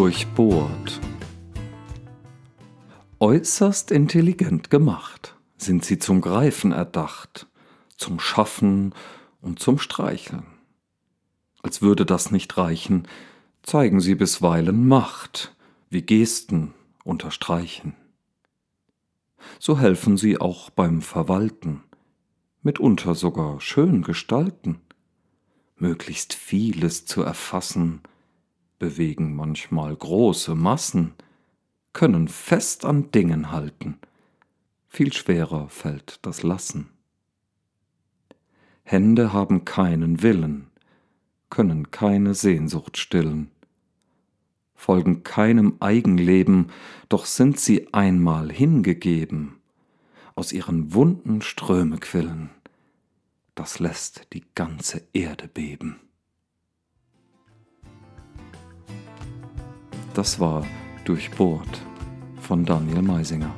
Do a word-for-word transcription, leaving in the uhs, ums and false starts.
Durchbohrt. Äußerst intelligent gemacht, sind sie zum Greifen erdacht, zum Schaffen und zum Streicheln. Als würde das nicht reichen, zeigen sie bisweilen Macht, wie Gesten unterstreichen. So helfen sie auch beim Verwalten, mitunter sogar schön gestalten, möglichst vieles zu erfassen, bewegen manchmal große Massen, können fest an Dingen halten, viel schwerer fällt das Lassen. Hände haben keinen Willen, können keine Sehnsucht stillen, folgen keinem Eigenleben, doch sind sie einmal hingegeben, aus ihren Wunden Ströme quillen, das lässt die ganze Erde beben. Das war Durchbohrt von Daniel Meisinger.